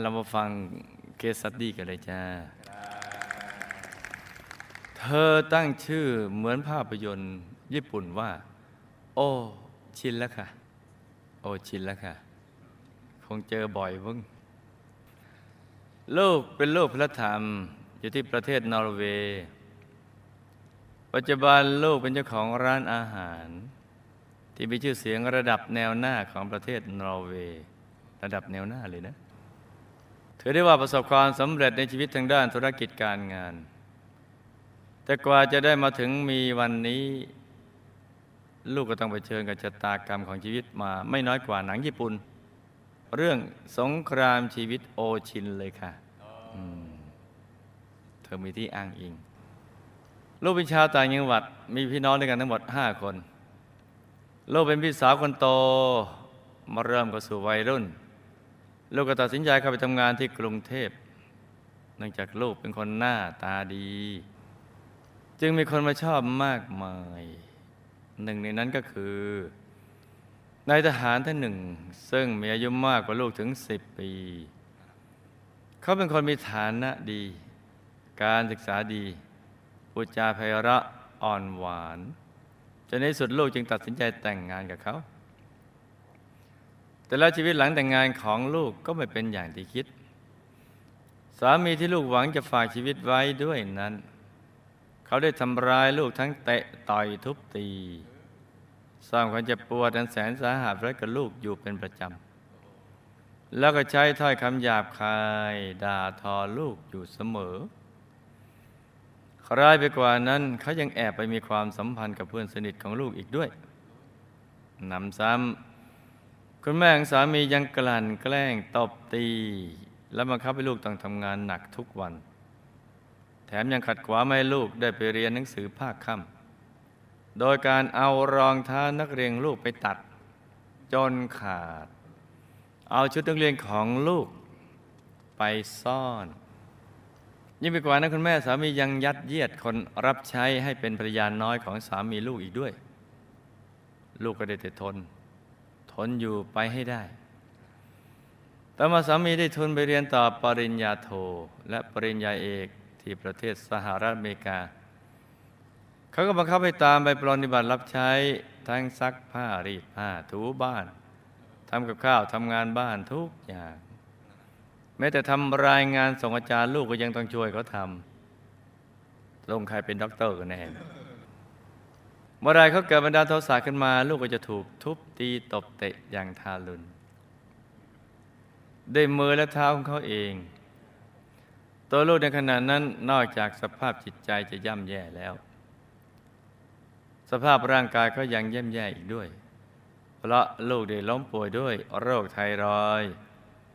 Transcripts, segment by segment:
เรามาฟังเคสสตี้กันเลยจ้าเธอตั้งชื่อเหมือนภาพยนตร์ญี่ปุ่นว่าโอชินแล้วค่ะโอชินแล้วค่ะคงเจอบ่อยมึงลูกเป็นลูกพระธรรมอยู่ที่ประเทศนอร์เวย์ปัจจุบันลูกเป็นเจ้าของร้านอาหารที่มีชื่อเสียงระดับแนวหน้าของประเทศนอร์เวย์ระดับแนวหน้าเลยนะถือได้ว่าประสบความสำเร็จในชีวิตทางด้านธุรกิจการงานแต่กว่าจะได้มาถึงมีวันนี้ลูกก็ต้องเผชิญกับชะตากรรมของชีวิตมาไม่น้อยกว่าหนังญี่ปุ่นเรื่องสงครามชีวิตโอชินเลยค่ะ เธอมีที่อ้างอิงลูกเป็นชาวต่างจังหวัดมีพี่น้องด้วยกันทั้งหมด5คนลูกเป็นพี่สาวคนโตมาเริ่มก็สู่วัยรุ่นลูกก็ตัดสินใจเข้าไปทำงานที่กรุงเทพเนื่องจากลูกเป็นคนหน้าตาดีจึงมีคนมาชอบมากมายหนึ่งในนั้นก็คือนายทหารท่านหนึ่งซึ่งมีอายุมากกว่าลูกถึง10 ปีเขาเป็นคนมีฐานะดีการศึกษาดีพูดจาไพเราะอ่อนหวานจนในสุดลูกจึงตัดสินใจแต่งงานกับเขาแต่แล้วชีวิตหลังแต่งงานของลูกก็ไม่เป็นอย่างที่คิดสามีที่ลูกหวังจะฝากชีวิตไว้ด้วยนั้นเขาได้ทำร้ายลูกทั้งเตะต่อยทุบตีสร้างความเจ็บปวดอันแสนสาหัสไว้กับลูกอยู่เป็นประจำแล้วก็ใช้ถ้อยคำหยาบคายด่าทอลูกอยู่เสมอร้ายไปกว่านั้นเขายังแอบไปมีความสัมพันธ์กับเพื่อนสนิทของลูกอีกด้วยนำซ้ำคุณแม่ของสามียังกลั่นแกล้งตบตีและบังคับให้ลูกต้องทำงานหนักทุกวันแถมยังขัดขวางไม่ให้ลูกได้ไปเรียนหนังสือภาคค่ำโดยการเอารองเท้านักเรียนลูกไปตัดจนขาดเอาชุดนักเรียนของลูกไปซ่อนยิ่งไปกว่านั้นคุณแม่สามียังยัดเยียดคนรับใช้ให้เป็นภรรยาน้อยของสามีลูกอีกด้วยลูกก็ได้แต่ทนอยู่ไปให้ได้ต่อมาสามีได้ทุนไปเรียนต่อปริญญาโทและปริญญาเอกที่ประเทศสหรัฐอเมริกาเขาก็บังคับให้ตามไปปฏิบัติรับใช้ทั้งซักผ้ารีดผ้าถูบ้านทำกับข้าวทำงานบ้านทุกอย่างแม้แต่ทำรายงานส่งอาจารย์ลูกก็ยังต้องช่วยเขาทำลงใครเป็นด็อกเตอร์กันแน่เมื่อไรเขาเกิดบันดาลโทสะขึ้นมาลูกก็จะถูกทุบตีตบเตะอย่างทารุณด้วยมือและเท้าของเขาเองตัวลูกในขณะนั้นนอกจากสภาพจิตใจจะย่ำแย่แล้วสภาพร่างกายก็ยังย่ำแย่อีกด้วยเพราะลูกได้ล้มป่วยด้วยโรคไทรอยด์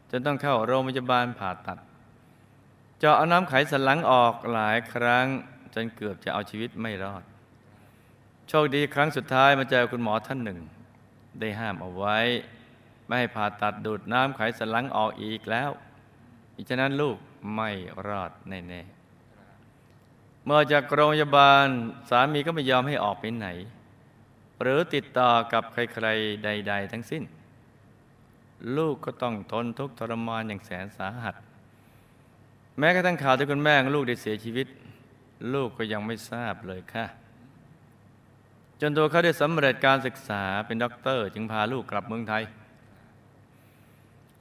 จนต้องเข้าโรงพยาบาลผ่าตัดเจาะเอาน้ำไขสันหลังออกหลายครั้งจนเกือบจะเอาชีวิตไม่รอดโชคดีครั้งสุดท้ายมาเจอคุณหมอท่านหนึ่งได้ห้ามเอาไว้ไม่ให้ผ่าตัดดูดน้ำไขสันหลังออกอีกแล้วอีกฉะนั้นลูกไม่รอดแน่ๆเมื่อจากโรงพยาบาลสามีก็ไม่ยอมให้ออกไปไหนหรือติดต่อกับใครๆใดๆทั้งสิ้นลูกก็ต้องทนทุกข์ทรมานอย่างแสนสาหัสแม้กระทั่งข่าวที่คุณแม่ของลูกได้เสียชีวิตลูกก็ยังไม่ทราบเลยค่ะจนตัวเขาได้สำเร็จการศึกษาเป็นด็อกเตอร์จึงพาลูกกลับเมืองไทย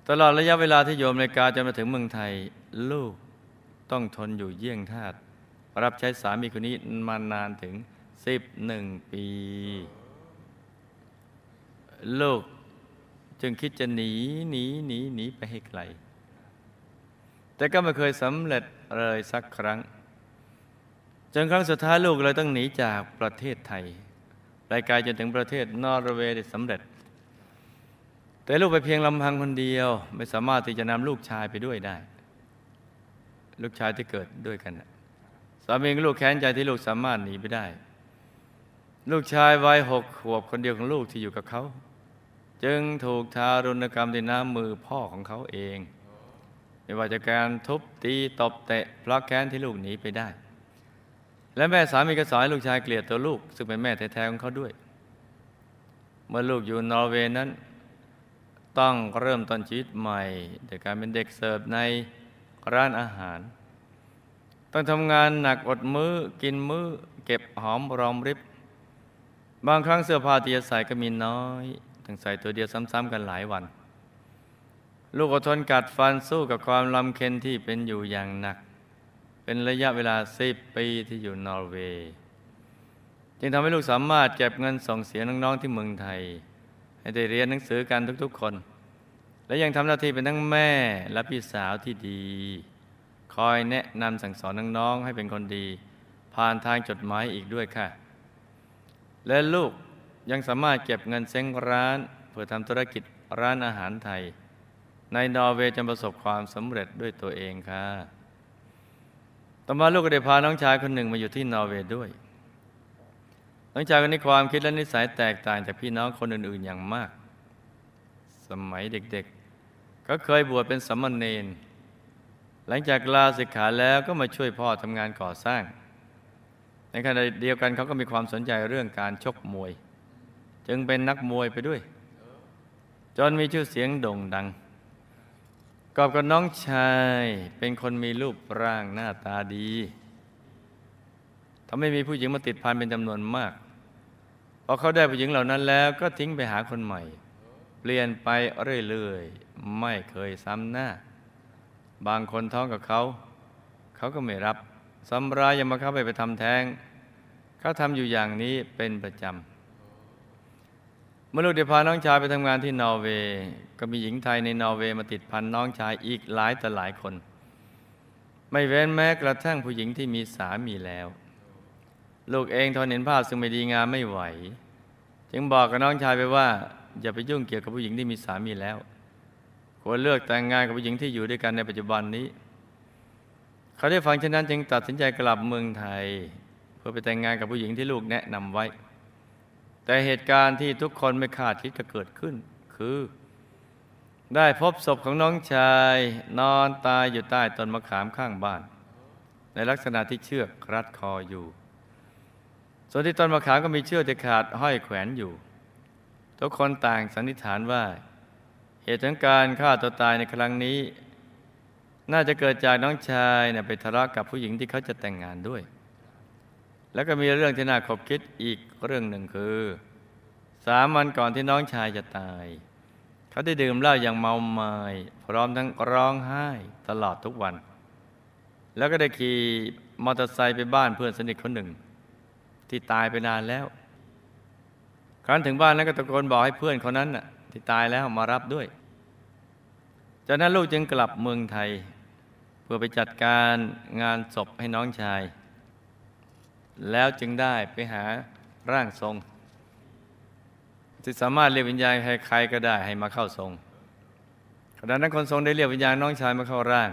ตลอดระยะเวลาที่โยมในกาจะมาถึงเมืองไทยลูกต้องทนอยู่เยี่ยงทาสรับใช้สามีคนนี้มานานถึง11 ปีลูกจึงคิดจะหนีไปให้ไกลแต่ก็ไม่เคยสำเร็จเลยสักครั้งจนครั้งสุดท้ายลูกเลยต้องหนีจากประเทศไทยไปไกลจนถึงประเทศนอร์เวย์ได้สำเร็จแต่ลูกไปเพียงลำพังคนเดียวไม่สามารถที่จะนำลูกชายไปด้วยได้ลูกชายที่เกิดด้วยกันสามีกับลูกแค้นใจที่ลูกสามารถหนีไปได้ลูกชายวัย6 ขวบคนเดียวของลูกที่อยู่กับเขาจึงถูกทารุณกรรมด้วยน้ำมือพ่อของเขาเองไม่ว่าจะการทุบตีตบเตะเพราะแค้นที่ลูกหนีไปได้และแม่สามีก็สอนลูกชายเกลียดตัวลูกซึ่งเป็นแม่แท้ๆของเขาด้วยเมื่อลูกอยู่นอร์เวย์นั้น ต้องเริ่มต้นชีวิตใหม่โดยการเป็นเด็กเสิร์ฟในร้านอาหารต้องทำงานหนักอดมื้อกินมื้อเก็บหอมรอมริบบางครั้งเสื้อผ้าที่จะใส่ก็มีน้อยถึงใส่ตัวเดียวซ้ำๆกันหลายวันลูกอดทนกัดฟันสู้กับความลำเค็ญที่เป็นอยู่อย่างหนักเป็นระยะเวลา10 ปีที่อยู่นอร์เวย์จึงทำให้ลูกสามารถเก็บเงินส่งเสียน้องๆที่เมืองไทยให้ได้เรียนหนังสือกันทุกๆคนและยังทำหน้าที่เป็นทั้งแม่และพี่สาวที่ดีคอยแนะนำสั่งสอนน้องๆให้เป็นคนดีผ่านทางจดหมายอีกด้วยค่ะและลูกยังสามารถเก็บเงินเซ้งร้านเพื่อทำธุรกิจร้านอาหารไทยในนอร์เวย์จนประสบความสำเร็จด้วยตัวเองค่ะต่อมาลูกก็ได้พาน้องชายคนหนึ่งมาอยู่ที่นอร์เวย์ด้วยน้องชายคนนี้ความคิดและนิสัยแตกต่างจากพี่น้องคนอื่นๆอย่างมากสมัยเด็กๆก็เคยบวชเป็นสามเณรหลังจากลาสิกขาแล้วก็มาช่วยพ่อทำงานก่อสร้างในขณะเดียวกันเขาก็มีความสนใจเรื่องการชกมวยจึงเป็นนักมวยไปด้วยจนมีชื่อเสียงโด่งดังกอบกับน้องชายเป็นคนมีรูปร่างหน้าตาดีทำให้มีผู้หญิงมาติดพันเป็นจำนวนมากพอเขาได้ผู้หญิงเหล่านั้นแล้วก็ทิ้งไปหาคนใหม่เปลี่ยนไปเรื่อยๆไม่เคยซ้ำหน้าบางคนท้องกับเขาก็ไม่รับซ้ำร้ายยังมาเข้าไปทำแท้งเขาทำอยู่อย่างนี้เป็นประจำเมื่อลูกได้พาน้องชายไปทำงานที่นอร์เวย์ก็มีหญิงไทยในนอร์เวย์มาติดพันน้องชายอีกหลายต่อหลายคนไม่เว้นแม้กระทั่งผู้หญิงที่มีสามีแล้วลูกเองทนเห็นภาพซึ่งไม่ดีงามไม่ไหวจึงบอกกับน้องชายไปว่าอย่าไปยุ่งเกี่ยวกับผู้หญิงที่มีสามีแล้วควรเลือกแต่งงานกับผู้หญิงที่อยู่ด้วยกันในปัจจุบันนี้เขาได้ฟังเช่นนั้นจึงตัดสินใจกลับเมืองไทยเพื่อไปแต่งงานกับผู้หญิงที่ลูกแนะนำไว้แต่เหตุการณ์ที่ทุกคนไม่คาดคิดจะเกิดขึ้นคือได้พบศพของน้องชายนอนตายอยู่ใต้ต้นมะขามข้างบ้านในลักษณะที่เชือกรัดคออยู่ส่วนที่ต้นมะขามก็มีเชือกที่ขาดห้อยแขวนอยู่ทุกคนต่างสันนิษฐานว่าเหตุของการฆ่าตัวตายในครั้งนี้น่าจะเกิดจากน้องชายไปทะเลาะกับผู้หญิงที่เขาจะแต่งงานด้วยแล้วก็มีเรื่องที่น่าขบคิดอีกเรื่องหนึ่งคือ3 วันก่อนที่น้องชายจะตายเขาได้ดื่มเหล้าอย่างเมามายพร้อมทั้งร้องไห้ตลอดทุกวันแล้วก็ได้ขี่มอเตอร์ไซค์ไปบ้านเพื่อนสนิทคนหนึ่งที่ตายไปนานแล้วครั้นถึงบ้านแล้วก็ตะโกนบอกให้เพื่อนคนนั้นที่ตายแล้วมารับด้วยจากนั้นลูกจึงกลับเมืองไทยเพื่อไปจัดการงานศพให้น้องชายแล้วจึงได้ไปหาร่างทรงที่สามารถเรียกวิญญาณใครๆก็ได้ให้มาเข้าทรงขณะนั้นคนทรงได้เรียกวิญญาณน้องชายมาเข้าร่าง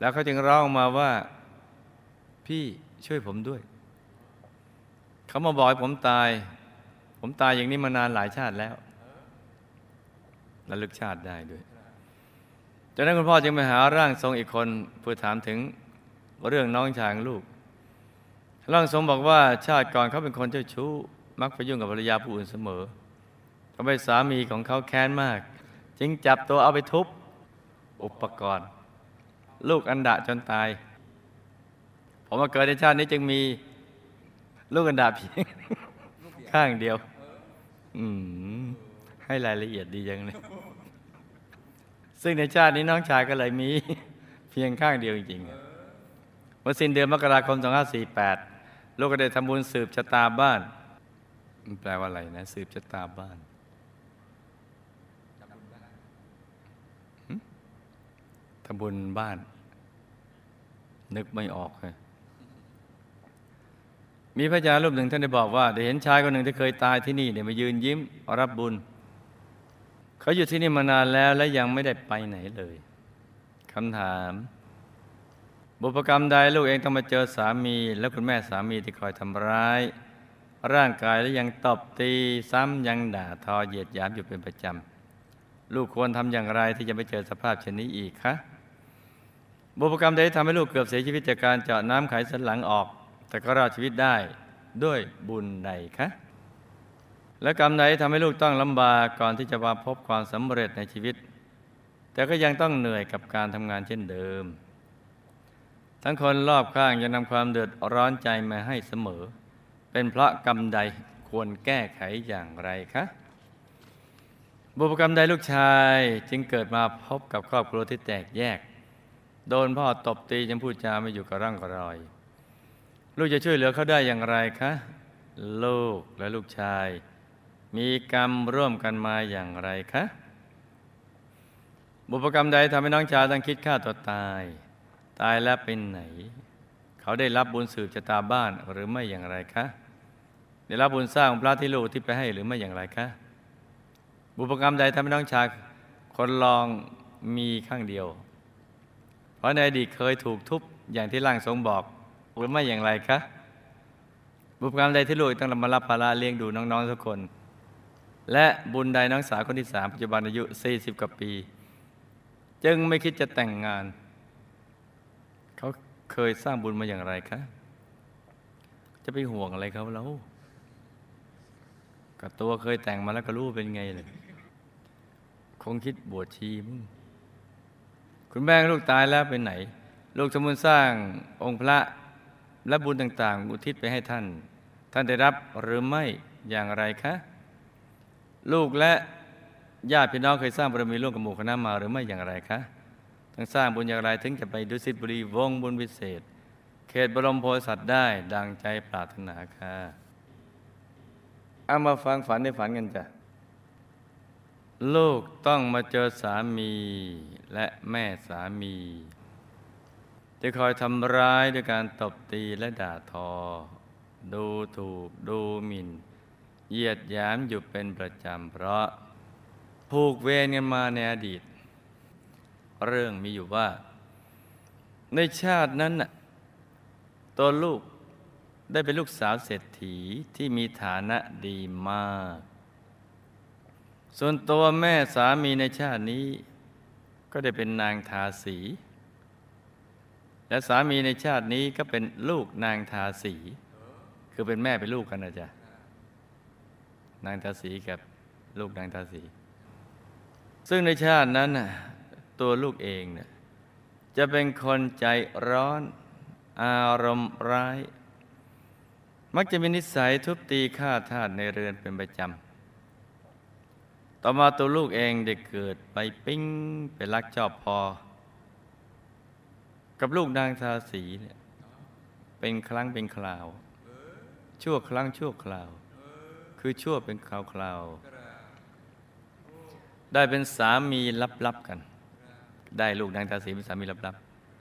แล้วเขาจึงร้องมาว่าพี่ช่วยผมด้วยเขามาบอกให้ผมตายอย่างนี้มานานหลายชาติแล้วระลึกชาติได้ด้วยจากนั้นคุณพ่อจึงไปหาร่างทรงอีกคนเพื่อถามถึงเรื่องน้องชายลูกร่างทรงบอกว่าชาติก่อนเขาเป็นคนเจ้าชู้มักไปยุ่งกับภรรยาผู้อื่นเสมอทำให้สามีของเขาแค้นมากจึงจับตัวเอาไปทุบอุปกรณ์ลูกอันดะจนตายผมมาเกิดในชาตินี้จึงมีลูกอันดาเพียงข้างเดียวให้รายละเอียดดีอย่างนี้ซึ่งในชาตินี้น้องชายก็เลยมีเพียงข้างเดียวจริงๆวันสิ้นเดือนมกราคม2548ลูกก็ได้ทำบุญสืบชะตาบ้านแปลว่าอะไรนะสืบชะตาบ้านทำบุญบ้านนึกไม่ออกเลยมีพระอาจารย์รูปหนึ่งท่านได้บอกว่าได้เห็นชายคนหนึ่งที่เคยตายที่นี่มายืนยิ้มรับบุญเขาอยู่ที่นี่มานานแล้วและยังไม่ได้ไปไหนเลยคำถามบุพกรรมใดลูกเองต้องมาเจอสามีและคุณแม่สามีที่คอยทำร้ายร่างกายและยังตบตีซ้ำยังด่าทอเหยียดหยามอยู่เป็นประจำลูกควรทำอย่างไรที่จะไม่เจอสภาพเช่นนี้อีกคะบุพกรรมใดทำให้ลูกเกือบเสียชีวิตจากการเจาะน้ำไขสันหลังออกแต่ก็รอดชีวิตได้ด้วยบุญใดคะ และกรรมไหนทำให้ลูกต้องลำบากก่อนที่จะมาพบความสำเร็จในชีวิตแต่ก็ยังต้องเหนื่อยกับการทำงานเช่นเดิมทั้งคนรอบข้างจะนำความเดือดร้อนใจมาให้เสมอเป็นเพราะกรรมใดควรแก้ไขอย่างไรคะบุพกรรมใดลูกชายจึงเกิดมาพบกับครอบครัวที่แตกแยกโดนพ่อตบตีจนพูดจาไม่อยู่กับร่างกายลูกจะช่วยเหลือเขาได้อย่างไรคะลูกและลูกชายมีกรรมร่วมกันมาอย่างไรคะบุพกรรมใดทำให้น้องชายต้องคิดฆ่าตัวตายตายแล้วเป็นไหนเขาได้รับบุญสืบชะตาบ้านหรือไม่อย่างไรคะได้รับบุญสร้างพระที่ลูกที่ไปให้หรือไม่อย่างไรคะบุพกรรมใดทำให้น้องชายคนลองมีข้างเดียวเพราะในอดีตเคยถูกทุบอย่างที่ร่างทรงบอกหรือไม่อย่างไรคะบุพกรรมใดที่ลูกต้องมารับภาระเลี้ยงดูน้องๆทุกคนและบุญใดน้องสาวคนที่3ปัจจุบันอายุ40กว่าปีจึงไม่คิดจะแต่งงานเขาเคยสร้างบุญมาอย่างไรคะจะไปห่วงอะไรเขาแล้วกับตัวเคยแต่งมาแล้วก็รู้เป็นไงเลยคงคิดบวชชีมั้งคุณแม่ลูกตายแล้วเป็นไหนลูกสมบูรณ์สร้างองค์พระและบุญต่างๆอุทิศไปให้ท่านท่านได้รับหรือไม่อย่างไรคะลูกและญาติพี่น้องเคยสร้างบารมีร่วมกับหมู่คณะมาหรือไม่อย่างไรคะทั้งสร้างบุญอย่างไรถึงจะไปดุสิตบุรีวงบุญวิเศษเขตบรมโพธิสัตว์ได้ดังใจปรารถนาค่ะเอามาฟังฝันในฝันกันจ้ะลูกต้องมาเจอสามีและแม่สามีจะคอยทำร้ายด้วยการตบตีและด่าทอดูถูกดูหมิ่นเหยียดหยามอยู่เป็นประจำเพราะผูกเวรกันมาในอดีตเรื่องมีอยู่ว่าในชาตินั้นน่ะตัวลูกได้เป็นลูกสาวเศรษฐีที่มีฐานะดีมากส่วนตัวแม่สามีในชาตินี้ก็ได้เป็นนางทาสีและสามีในชาตินี้ก็เป็นลูกนางทาสีคือเป็นแม่เป็นลูกกันนะจ๊ะนางทาสีกับลูกนางทาสีซึ่งในชาตินั้นน่ะตัวลูกเองเนี่ยจะเป็นคนใจร้อนอารมณ์ร้ายมักจะมีนิสัยทุบตีฆ่าทาสในเรือนเป็นประจำต่อมาตัวลูกเองได้เกิดไปปิ๊งไปรักชอบพอกับลูกนางทาสีเนี่ยเป็นครั้งเป็นคราวชั่วครั้งชั่วคราวคือชั่วเป็นคราวคราวได้เป็นสามีลับๆกันได้ลูกนางตาสีเป็นสามีลับ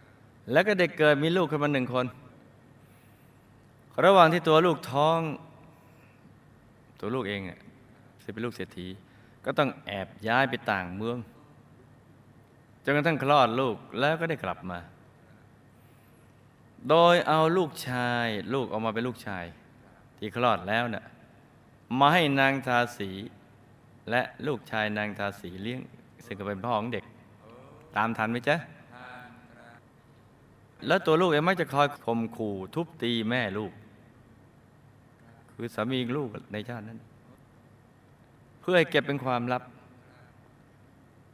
ๆแล้วก็ได้เกิดมีลูกขึ้นมา1คนระหว่างที่ตัวลูกท้องตัวลูกเองเนี่ยจะเป็นลูกเศรษฐีก็ต้องแอบย้ายไปต่างเมืองจนกระทั่งคลอดลูกแล้วก็ได้กลับมาโดยเอาลูกชายลูกออกมาเป็นลูกชายที่คลอดแล้วเนี่ยมาให้นางทาสีและลูกชายนางทาสีเลี้ยงซึ่งก็เป็นพ่อของเด็กตามทันไหมจ๊ะแล้วตัวลูกเองมักจะคอยข่มขู่ทุบตีแม่ลูกคือสามีลูกในชาตินั้นเพื่อให้เก็บเป็นความลับ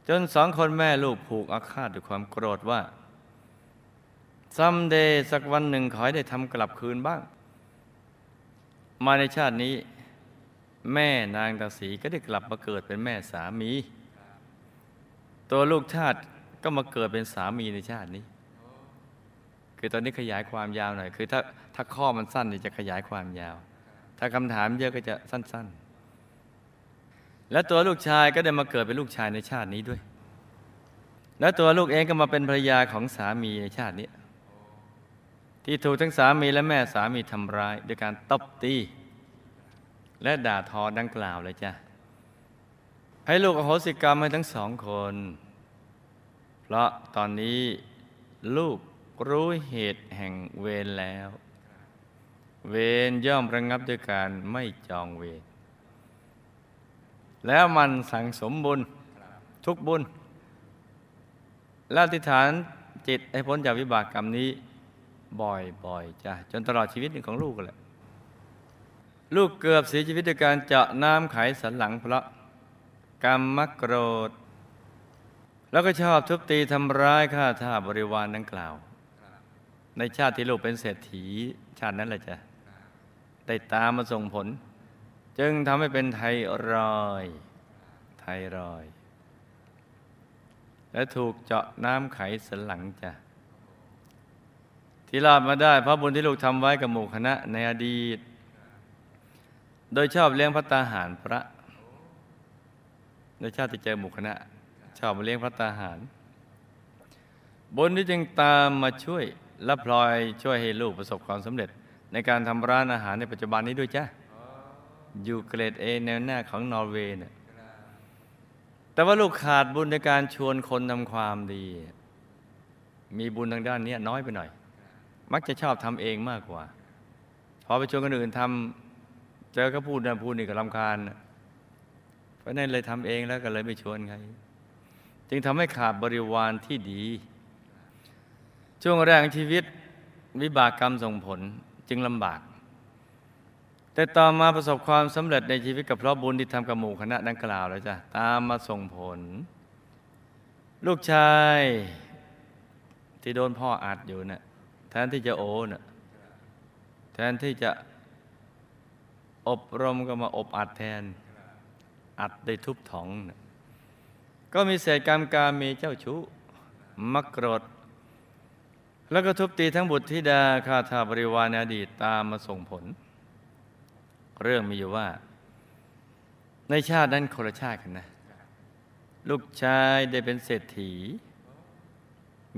จนสองคนแม่ลูกผูกอาฆาตด้วยความโกรธว่าซัมเดย์สักวันหนึ่งขอให้ได้ทำกลับคืนบ้างมาในชาตินี้แม่นางตาสีก็ได้กลับมาเกิดเป็นแม่สามีตัวลูกชาติก็มาเกิดเป็นสามีในชาตินี้คือตอนนี้ขยายความยาวหน่อยคือถ้าข้อมันสั้นจะขยายความยาวถ้าคำถามเยอะก็จะสั้นๆและตัวลูกชายก็ได้มาเกิดเป็นลูกชายในชาตินี้ด้วยและตัวลูกเองก็มาเป็นภรรยาของสามีในชาตินี้ที่ถูกทั้งสามีและแม่สามีทำร้ายด้วยการตบตีและด่าทอดังกล่าวเลยจ้ะให้ลูกอโหสิกรรมให้ทั้งสองคนเพราะตอนนี้ลูกรู้เหตุแห่งเวรแล้วเวรย่อมระงับด้วยการไม่จองเวรแล้วมันสั่งสมบุญทุกบุญและอธิษฐานจิตให้พ้นจากวิบากกรรมนี้บ่อยๆจ้ะจนตลอดชีวิตของลูกแหละ ลูกเกือบเสียชีวิตด้วยการเจาะน้ำไขสันหลังเพราะกรรมโกรธแล้วก็ชอบทุบตีทำร้ายฆ่าทาสบริวารดังกล่าวในชาติที่ลูกเป็นเศรษฐีชาตินั้นแหละจ้ะได้ตามมาส่งผลจึงทำให้เป็นไทรอยและถูกเจาะน้ำไขสันหลังจ้ะที่รอดมาได้เพราะบุญที่ลูกทำไว้กับหมู่คณะในอดีตโดยชอบเลี้ยงภัตตาหารพระในชาติที่เจอหมู่คณะชอบมาเลี้ยงภัตตาหารบุญนี้จึงตามมาช่วยและพลอยช่วยให้ลูกประสบความสำเร็จในการทำร้านอาหารในปัจจุบันนี้ด้วยจ้ะอยู่เกรดเอแนวหน้าของนอร์เวย์เนี่ยแต่ว่าลูกขาดบุญในการชวนคนทำความดีมีบุญทางด้านนี้น้อยไปหน่อยมักจะชอบทำเองมากกว่าพอไปชวนคนอื่นทำเจอก็พูดนี่ก็รำคาญเพราะนั่นเลยทำเองแล้วก็เลยไม่ชวนใครจึงทำให้ขาดบริวารที่ดีช่วงแรกชีวิตวิบากกรรมส่งผลจึงลำบากแต่ต่อมาประสบความสำเร็จในชีวิตกับเพราะบุญที่ทำกับหมู่คณะดังกล่าวแล้วจ้ะตามมาส่งผลลูกชายที่โดนพ่ออัดอยู่เนี่ยแทนที่จะโอเนี่ยแทนที่จะอบรมก็มาอบอัดแทนอัดได้ทุบถ่องเนี่ยก็มีเศษกรรมกาเมเจ้าชู้มักโกรธแล้วก็ทุบตีทั้งบุตรธิดาข้าทาสบริวารในอดีตตามมาส่งผลเรื่องมีอยู่ว่าในชาตินั้นคนละชาติกันนะลูกชายได้เป็นเศรษฐี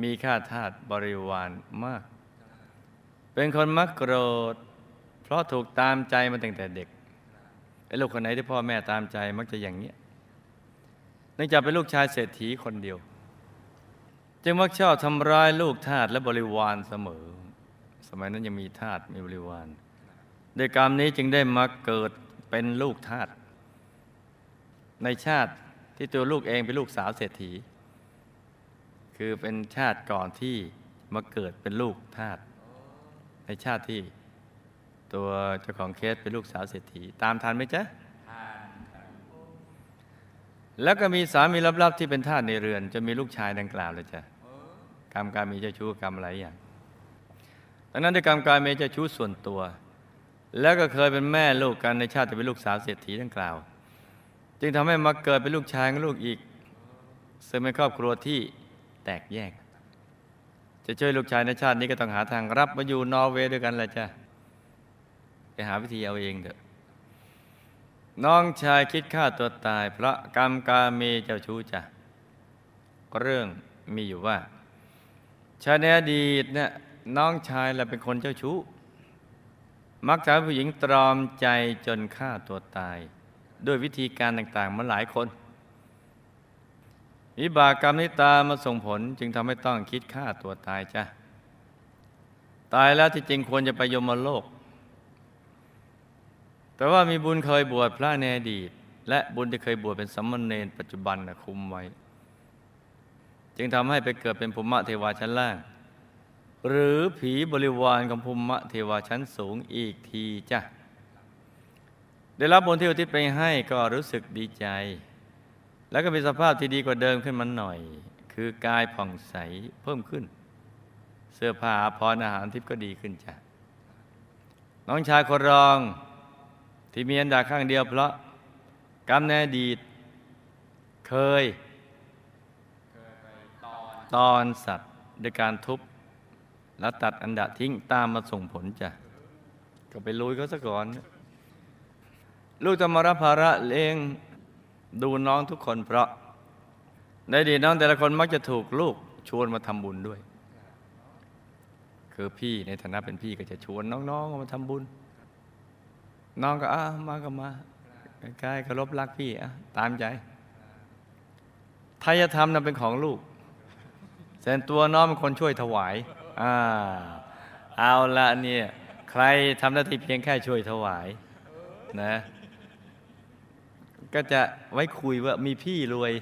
มีข้าทาสบริวารมากเป็นคนมักโกรธเพราะถูกตามใจมาตั้งแต่เด็กไอ้ลูกคนไหนที่พ่อแม่ตามใจมักจะอย่างเนี้ยเนื่องจากเป็นลูกชายเศรษฐีคนเดียวจึงมักชอบทำร้ายลูกทาสและบริวารเสมอสมัยนั้นยังมีทาสมีบริวารด้วยกรรมนี้จึงได้มาเกิดเป็นลูกทาสในชาติที่ตัวลูกเองเป็นลูกสาวเศรษฐีคือเป็นชาติก่อนที่มาเกิดเป็นลูกทาสในชาติที่ตัวเจ้าของเคสเป็นลูกสาวเศรษฐีตามทันไหมจ๊ะแล้วก็มีสามีลับๆที่เป็นทาสในเรือนจะมีลูกชายดังกล่าวเลยจ้ะกรรมการมีเจ้าชู้กรรมอะไรอย่างดังนั้นด้วยกรรมการมีเจ้าชู้ส่วนตัวแล้วก็เคยเป็นแม่ลูกกันในชาติเป็นลูกสาวเศรษฐีดังกล่าวจึงทำให้มาเกิดเป็นลูกชายกับลูกอีกซึ่งเป็นครอบครัวที่แตกแยกจะช่วยลูกชายในชาตินี้ก็ต้องหาทางรับมาอยู่นอร์เวย์ด้วยกันแหละจ้ะไปหาวิธีเอาเองเถอะน้องชายคิดฆ่าตัวตายเพราะกรรมกาเมเจ้าชู้จ้ะเรื่องมีอยู่ว่าชาติในอดีตเนี่ยน้องชายเราเป็นคนเจ้าชู้มักจะให้ผู้หญิงตรอมใจจนฆ่าตัวตายด้วยวิธีการต่างๆมาหลายคนวิบากกรรมนี้ตามมาส่งผลจึงทำให้ต้องคิดฆ่าตัวตายจ้ะตายแล้วที่จริงควรจะไปยมโลกแต่ว่ามีบุญเคยบวชพระในอดีตและบุญที่เคยบวชเป็นสมณเณรปัจจุบันนะคุมไว้จึงทำให้ไปเกิดเป็นภูมิเทวาชั้นล่างหรือผีบริวารของภูมิเทวาชั้นสูงอีกทีจ้ะได้รับบุญที่อุทิศไปให้ก็รู้สึกดีใจแล้วก็มีสภาพที่ดีกว่าเดิมขึ้นมาหน่อยคือกายผ่องใสเพิ่มขึ้นเสื้อผ้าอาภรณ์อาหารทิพย์ก็ดีขึ้นจ้ะน้องชายคนรองที่มีอันดาข้างเดียวเพราะกรรมในอดีตเคยตอนสัตว์ด้วยการทุบแล้วตัดอันดะทิ้งตามมาส่งผลจ้ะก็ไปลุยเขาซะก่อนลูกจะมารับภาระเลี้ยงดูน้องทุกคนเพราะในอดีตน้องแต่ละคนมักจะถูกลูกชวนมาทำบุญด้วยคือพี่ในฐานะเป็นพี่ก็จะชวนน้องๆมาทำบุญน้องก็มาก็มาใกล้ๆเคารพรักพี่ตามใจทายธรรมนั้นเป็นของลูกแสนตัวน้องเป็นคนช่วยถวายเอาละเนี่ยใครทำหน้าที่เพียงแค่ช่วยถวายนะก็จะไว้คุยว่ามีพี่รวย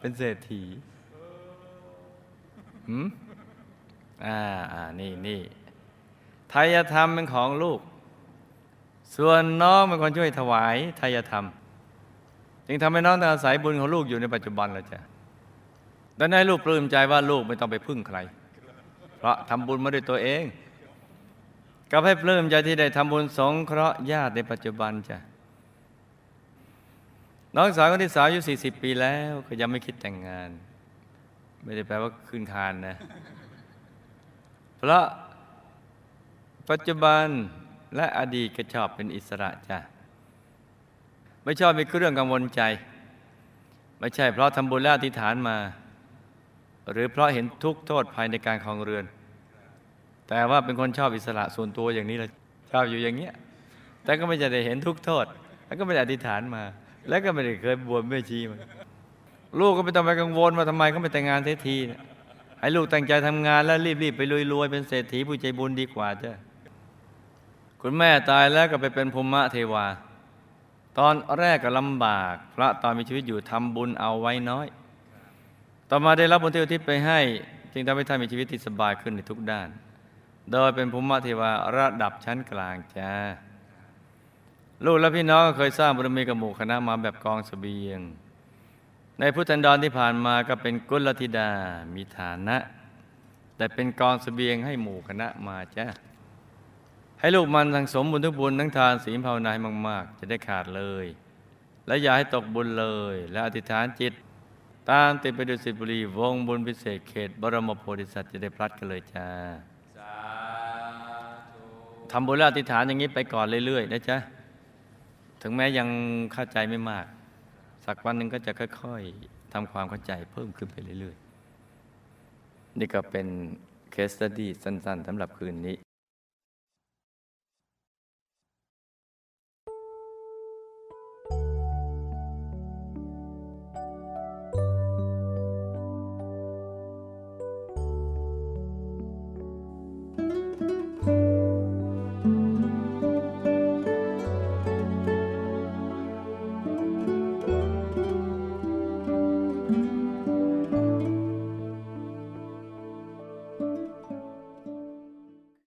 เป็นเศรษฐีนี่ไทยธรรมเป็นของลูก ส่วนน้องเป็นคนช่วยถวายทายธรรมจึงทำให้น้องต้องอาศัยบุญของลูกอยู่ในปัจจุบันแล้วจ้ะดังนั้นให้ลูกปลื้มใจว่าลูกไม่ต้องไปพึ่งใครเพราะทำบุญมาด้วยตัวเองก็ให้ปลื้มใจที่ได้ทำบุญสงเคราะห์ญาติในปัจจุบันจ้ะน้องสาวคนที่สาวอายุ40 ปีแล้วก็ยังไม่คิดแต่งงานไม่ได้แปลว่าคืนคานนะเพราะปัจจุบันและอดีตก็ชอบเป็นอิสระจ้ะไม่ชอบมีเรื่องกังวลใจไม่ใช่เพราะทำบุญและอธิษฐานมาหรือเพราะเห็นทุกข์โทษภัยในการครองเรือนแต่ว่าเป็นคนชอบอิสระส่วนตัวอย่างนี้เลยชอบอยู่อย่างเงี้ยแต่ก็ไม่จะได้เห็นทุกข์โทษแล้วก็ไม่ได้อธิษฐานมาแล้วก็ไม่ได้เคยบวชไม่ชีมาลูกก็ไม่ต้องไปกังวลว่าทำไมเขาไม่แต่งงานเสียทีให้ลูกตั้งใจทำงานแล้วรีบๆไปรวยๆเป็นเศรษฐีผู้ใจบุญดีกว่าจ้ะคุณแม่ตายแล้วก็ไปเป็นภูมิเทวาตอนแรกก็ลำบากพระตอนมีชีวิตอยู่ทำบุญเอาไว้น้อยต่อมาได้รับบุญที่อุทิศไปให้จึงทำให้ท่านมีชีวิตที่สบายขึ้นในทุกด้านโดยเป็นภูมิเทวาระดับชั้นกลางจ้าลูกและพี่น้องเคยสร้างบารมีกับหมู่คณะมาแบบกองเสบียงในพุทธันดรที่ผ่านมาก็เป็นกุลธิดามีฐานะแต่เป็นกองเสบียงให้หมู่คณะมาจ้ะให้ลูกมันสั่งสมบุญทุกบุญทั้งทานศีลภาวนาให้มากๆจะได้ขาดเลยและอย่าให้ตกบุญเลยและอธิษฐานจิตตามติดไปดุสิตบุรีวงบุญพิเศษเขตบรมโพธิสัตว์จะได้พลัดกันเลยจ้าทำบุญและอธิษฐานอย่างนี้ไปก่อนเรื่อยๆนะจ๊ะถึงแม้ยังเข้าใจไม่มากสักวันหนึ่งก็จะค่อยๆทำความเข้าใจเพิ่มขึ้นไปเรื่อยๆนี่ก็เป็นเคสสตัดดี้สั้นๆสำหรับคืนนี้